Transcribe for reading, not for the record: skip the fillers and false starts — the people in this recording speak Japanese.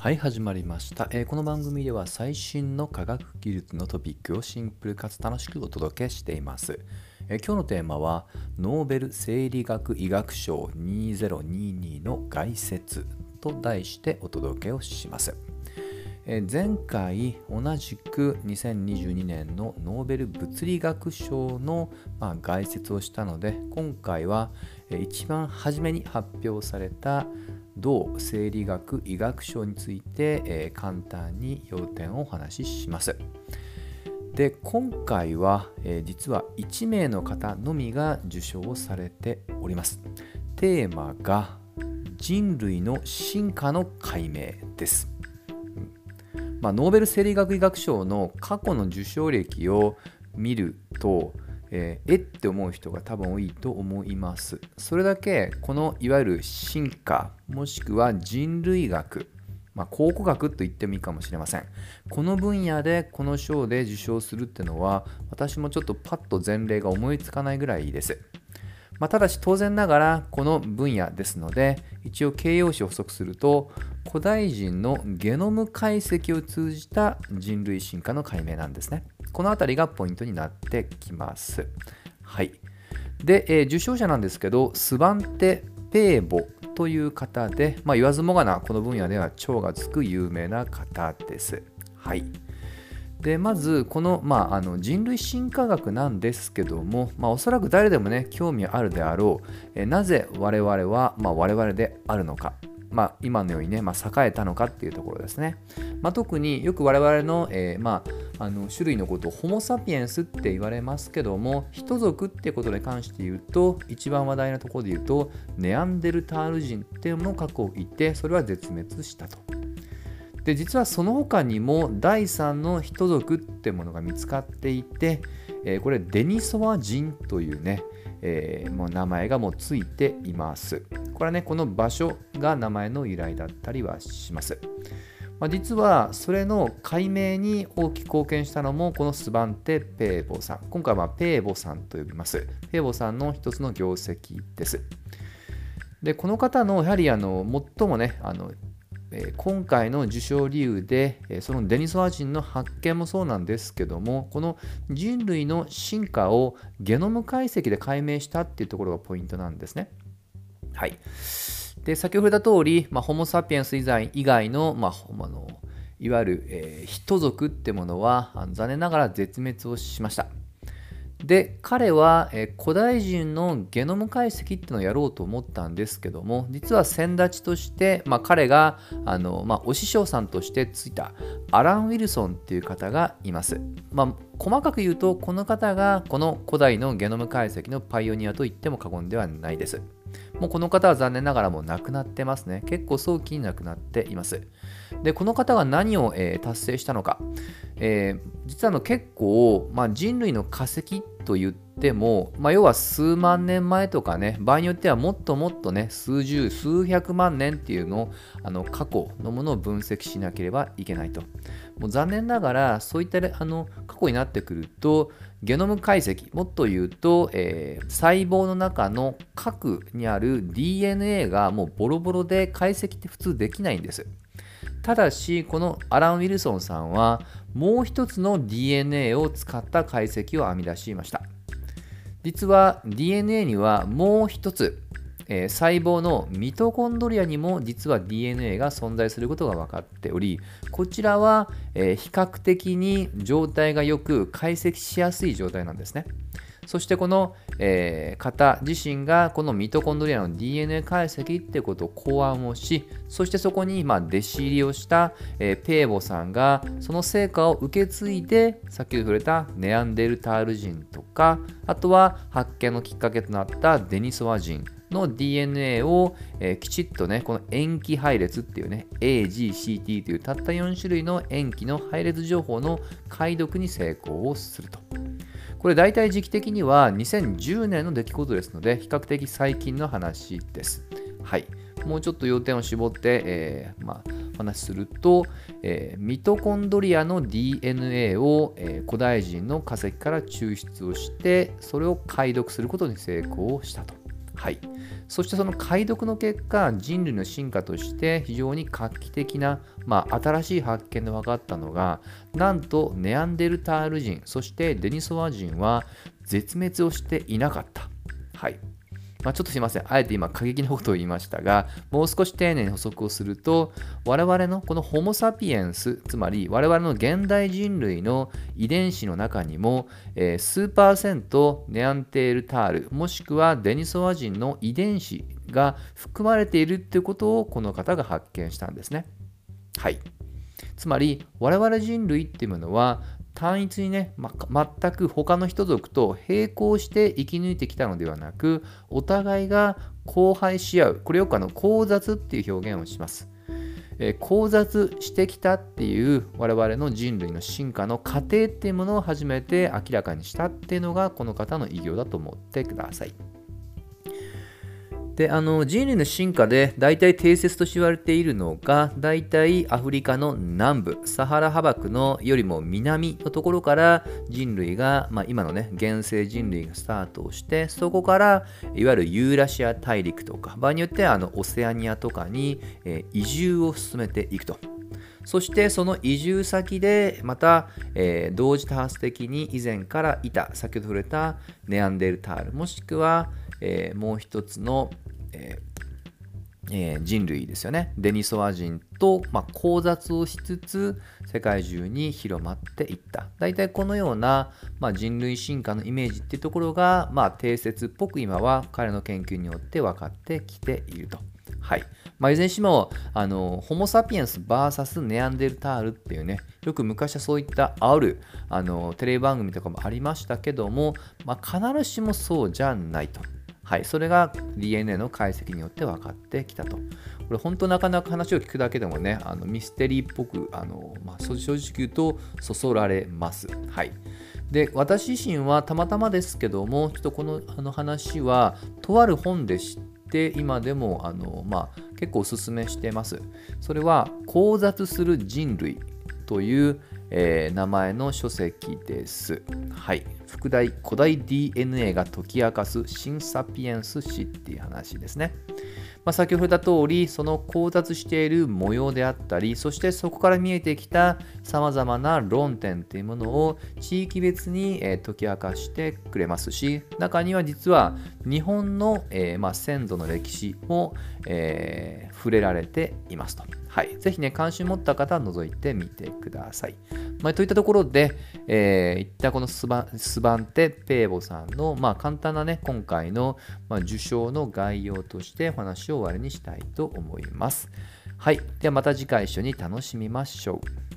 はい、始まりました、この番組では最新の科学技術のトピックをシンプルかつ楽しくお届けしています、今日のテーマはノーベル生理学医学賞2022の概説と題してお届けをします。前回同じく2022年のノーベル物理学賞の概説をしたので、今回は一番初めに発表された同生理学医学賞について、簡単に要点をお話しします。で、今回は、実は1名の方のみが受賞をされております。テーマが人類の進化の解明です。ノーベル生理学医学賞の過去の受賞歴を見ると、って思う人が多分多いと思います。それだけこのいわゆる進化もしくは人類学、考古学と言ってもいいかもしれません。この分野でこの賞で受賞するっていうのは、私もちょっとパッと前例が思いつかないぐらいです。ただし当然ながらこの分野ですので、一応形容詞を補足すると、古代人のゲノム解析を通じた人類進化の解明なんですね。このあたりがポイントになってきます。はい。で、受賞者なんですけど、スバンテ・ペーボという方で、言わずもがなこの分野では超がつく有名な方です。はい。でまずこの、人類進化学なんですけども、おそらく誰でもね興味あるであろう、なぜ我々は、我々であるのか、今のようにね、栄えたのかっていうところですね。特によく我々の、種類のことをホモ・サピエンスって言われますけども、人族っていうことに関して言うと、一番話題なところで言うとネアンデルタール人っていうものを過去いて、それは絶滅したと。で実はその他にも第3の人族ってものが見つかっていて、これデニソワ人というね、もう名前がもうついています。これはね、この場所が名前の由来だったりはします。実はそれの解明に大きく貢献したのもこのスバンテ・ペーボさん。今回はペーボさんと呼びます。ペーボさんの一つの業績です。でこの方のやはり最もね今回の受賞理由で、そのデニソワ人の発見もそうなんですけども、この人類の進化をゲノム解析で解明したっていうところがポイントなんですね。はい。で先ほど言った通り、ホモ・サピエンス以外の、いわゆる、人族ってものは残念ながら絶滅をしました。で彼は、古代人のゲノム解析っていうのをやろうと思ったんですけども、実は先立ちとして、彼がお師匠さんとしてついたアラン・ウィルソンっていう方がいます。細かく言うとこの方がこの古代のゲノム解析のパイオニアと言っても過言ではないです。もうこの方は残念ながらもう亡くなってますね。結構早期に亡くなっています。でこの方が何を、達成したのか、実は結構、人類の化石と言っても、要は数万年前とかね、場合によってはもっともっとね、数十数百万年っていうのを過去のものを分析しなければいけないと。もう残念ながらそういった過去になってくると、ゲノム解析、もっと言うと、細胞の中の核にある DNA がもうボロボロで解析って普通できないんです。ただしこのアラン・ウィルソンさんはもう一つの DNA を使った解析を編み出しました。実は DNA にはもう一つ、細胞のミトコンドリアにも実は DNA が存在することが分かっており、こちらは、比較的に状態がよく解析しやすい状態なんですね。そしてこの、方自身がこのミトコンドリアの DNA 解析ってことを考案をし、そしてそこに弟子入りをした、ペーボさんがその成果を受け継いで、先ほど触れたネアンデルタール人とか、あとは発見のきっかけとなったデニソワ人の DNA を、きちっとね、この塩基配列っていうね、AGCT というたった4種類の塩基の配列情報の解読に成功をすると。これ大体時期的には2010年の出来事ですので、比較的最近の話です。はい。もうちょっと要点を絞って、お話しすると、ミトコンドリアの DNA を、古代人の化石から抽出をして、それを解読することに成功したと。はい、そしてその解読の結果、人類の進化として非常に画期的な、新しい発見で分かったのが、なんとネアンデルタール人、そしてデニソワ人は絶滅をしていなかった。はい。ちょっとすいません。あえて今過激なことを言いましたが、もう少し丁寧に補足をすると、我々のこのホモサピエンス、つまり我々の現代人類の遺伝子の中にも、数パーセントネアンデルタール、もしくはデニソワ人の遺伝子が含まれているということをこの方が発見したんですね。はい。つまり我々人類っていうものは、単一にね、全く他の人族と並行して生き抜いてきたのではなく、お互いが交配し合う、これよく交雑っていう表現をします。交雑してきたっていう我々の人類の進化の過程っていうものを初めて明らかにしたっていうのがこの方の偉業だと思ってください。で、人類の進化で大体定説と言われているのが、大体アフリカの南部、サハラ砂漠のよりも南のところから人類が、今のね、現生人類がスタートをして、そこからいわゆるユーラシア大陸とか、場合によってはオセアニアとかに、移住を進めていくと。そしてその移住先でまた、同時多発的に以前からいた、先ほど触れたネアンデルタール、もしくは、もう一つの、人類ですよね、デニソワ人と、交雑をしつつ世界中に広まっていった。だいたいこのような、人類進化のイメージっていうところが、定説っぽく今は彼の研究によって分かってきていると。はい。いずれにしてもホモ・サピエンス VS ネアンデルタールっていうね、よく昔はそういったあるテレビ番組とかもありましたけども、必ずしもそうじゃないと。はい。それが DNA の解析によって分かってきたと。これ本当なかなか話を聞くだけでもね、ミステリーっぽく正直言うとそそられます。はい。で、私自身はたまたまですけども、ちょっとこの話はとある本で知って、今でも結構おすすめしています。それは交雑する人類という、名前の書籍です。はい。古代 DNA が解き明かす新サピエンス史っていう話ですね。先ほど言った通り、その交雑している模様であったり、そしてそこから見えてきたさまざまな論点というものを地域別に解き明かしてくれますし、中には実は日本の先祖の歴史も触れられていますと。はい、ぜひね、関心持った方は覗いてみてください。といったところで、いったこのスバンテ・ペーボさんの、簡単なね、今回の、受賞の概要としてお話を終わりにしたいと思います。はい。ではまた次回一緒に楽しみましょう。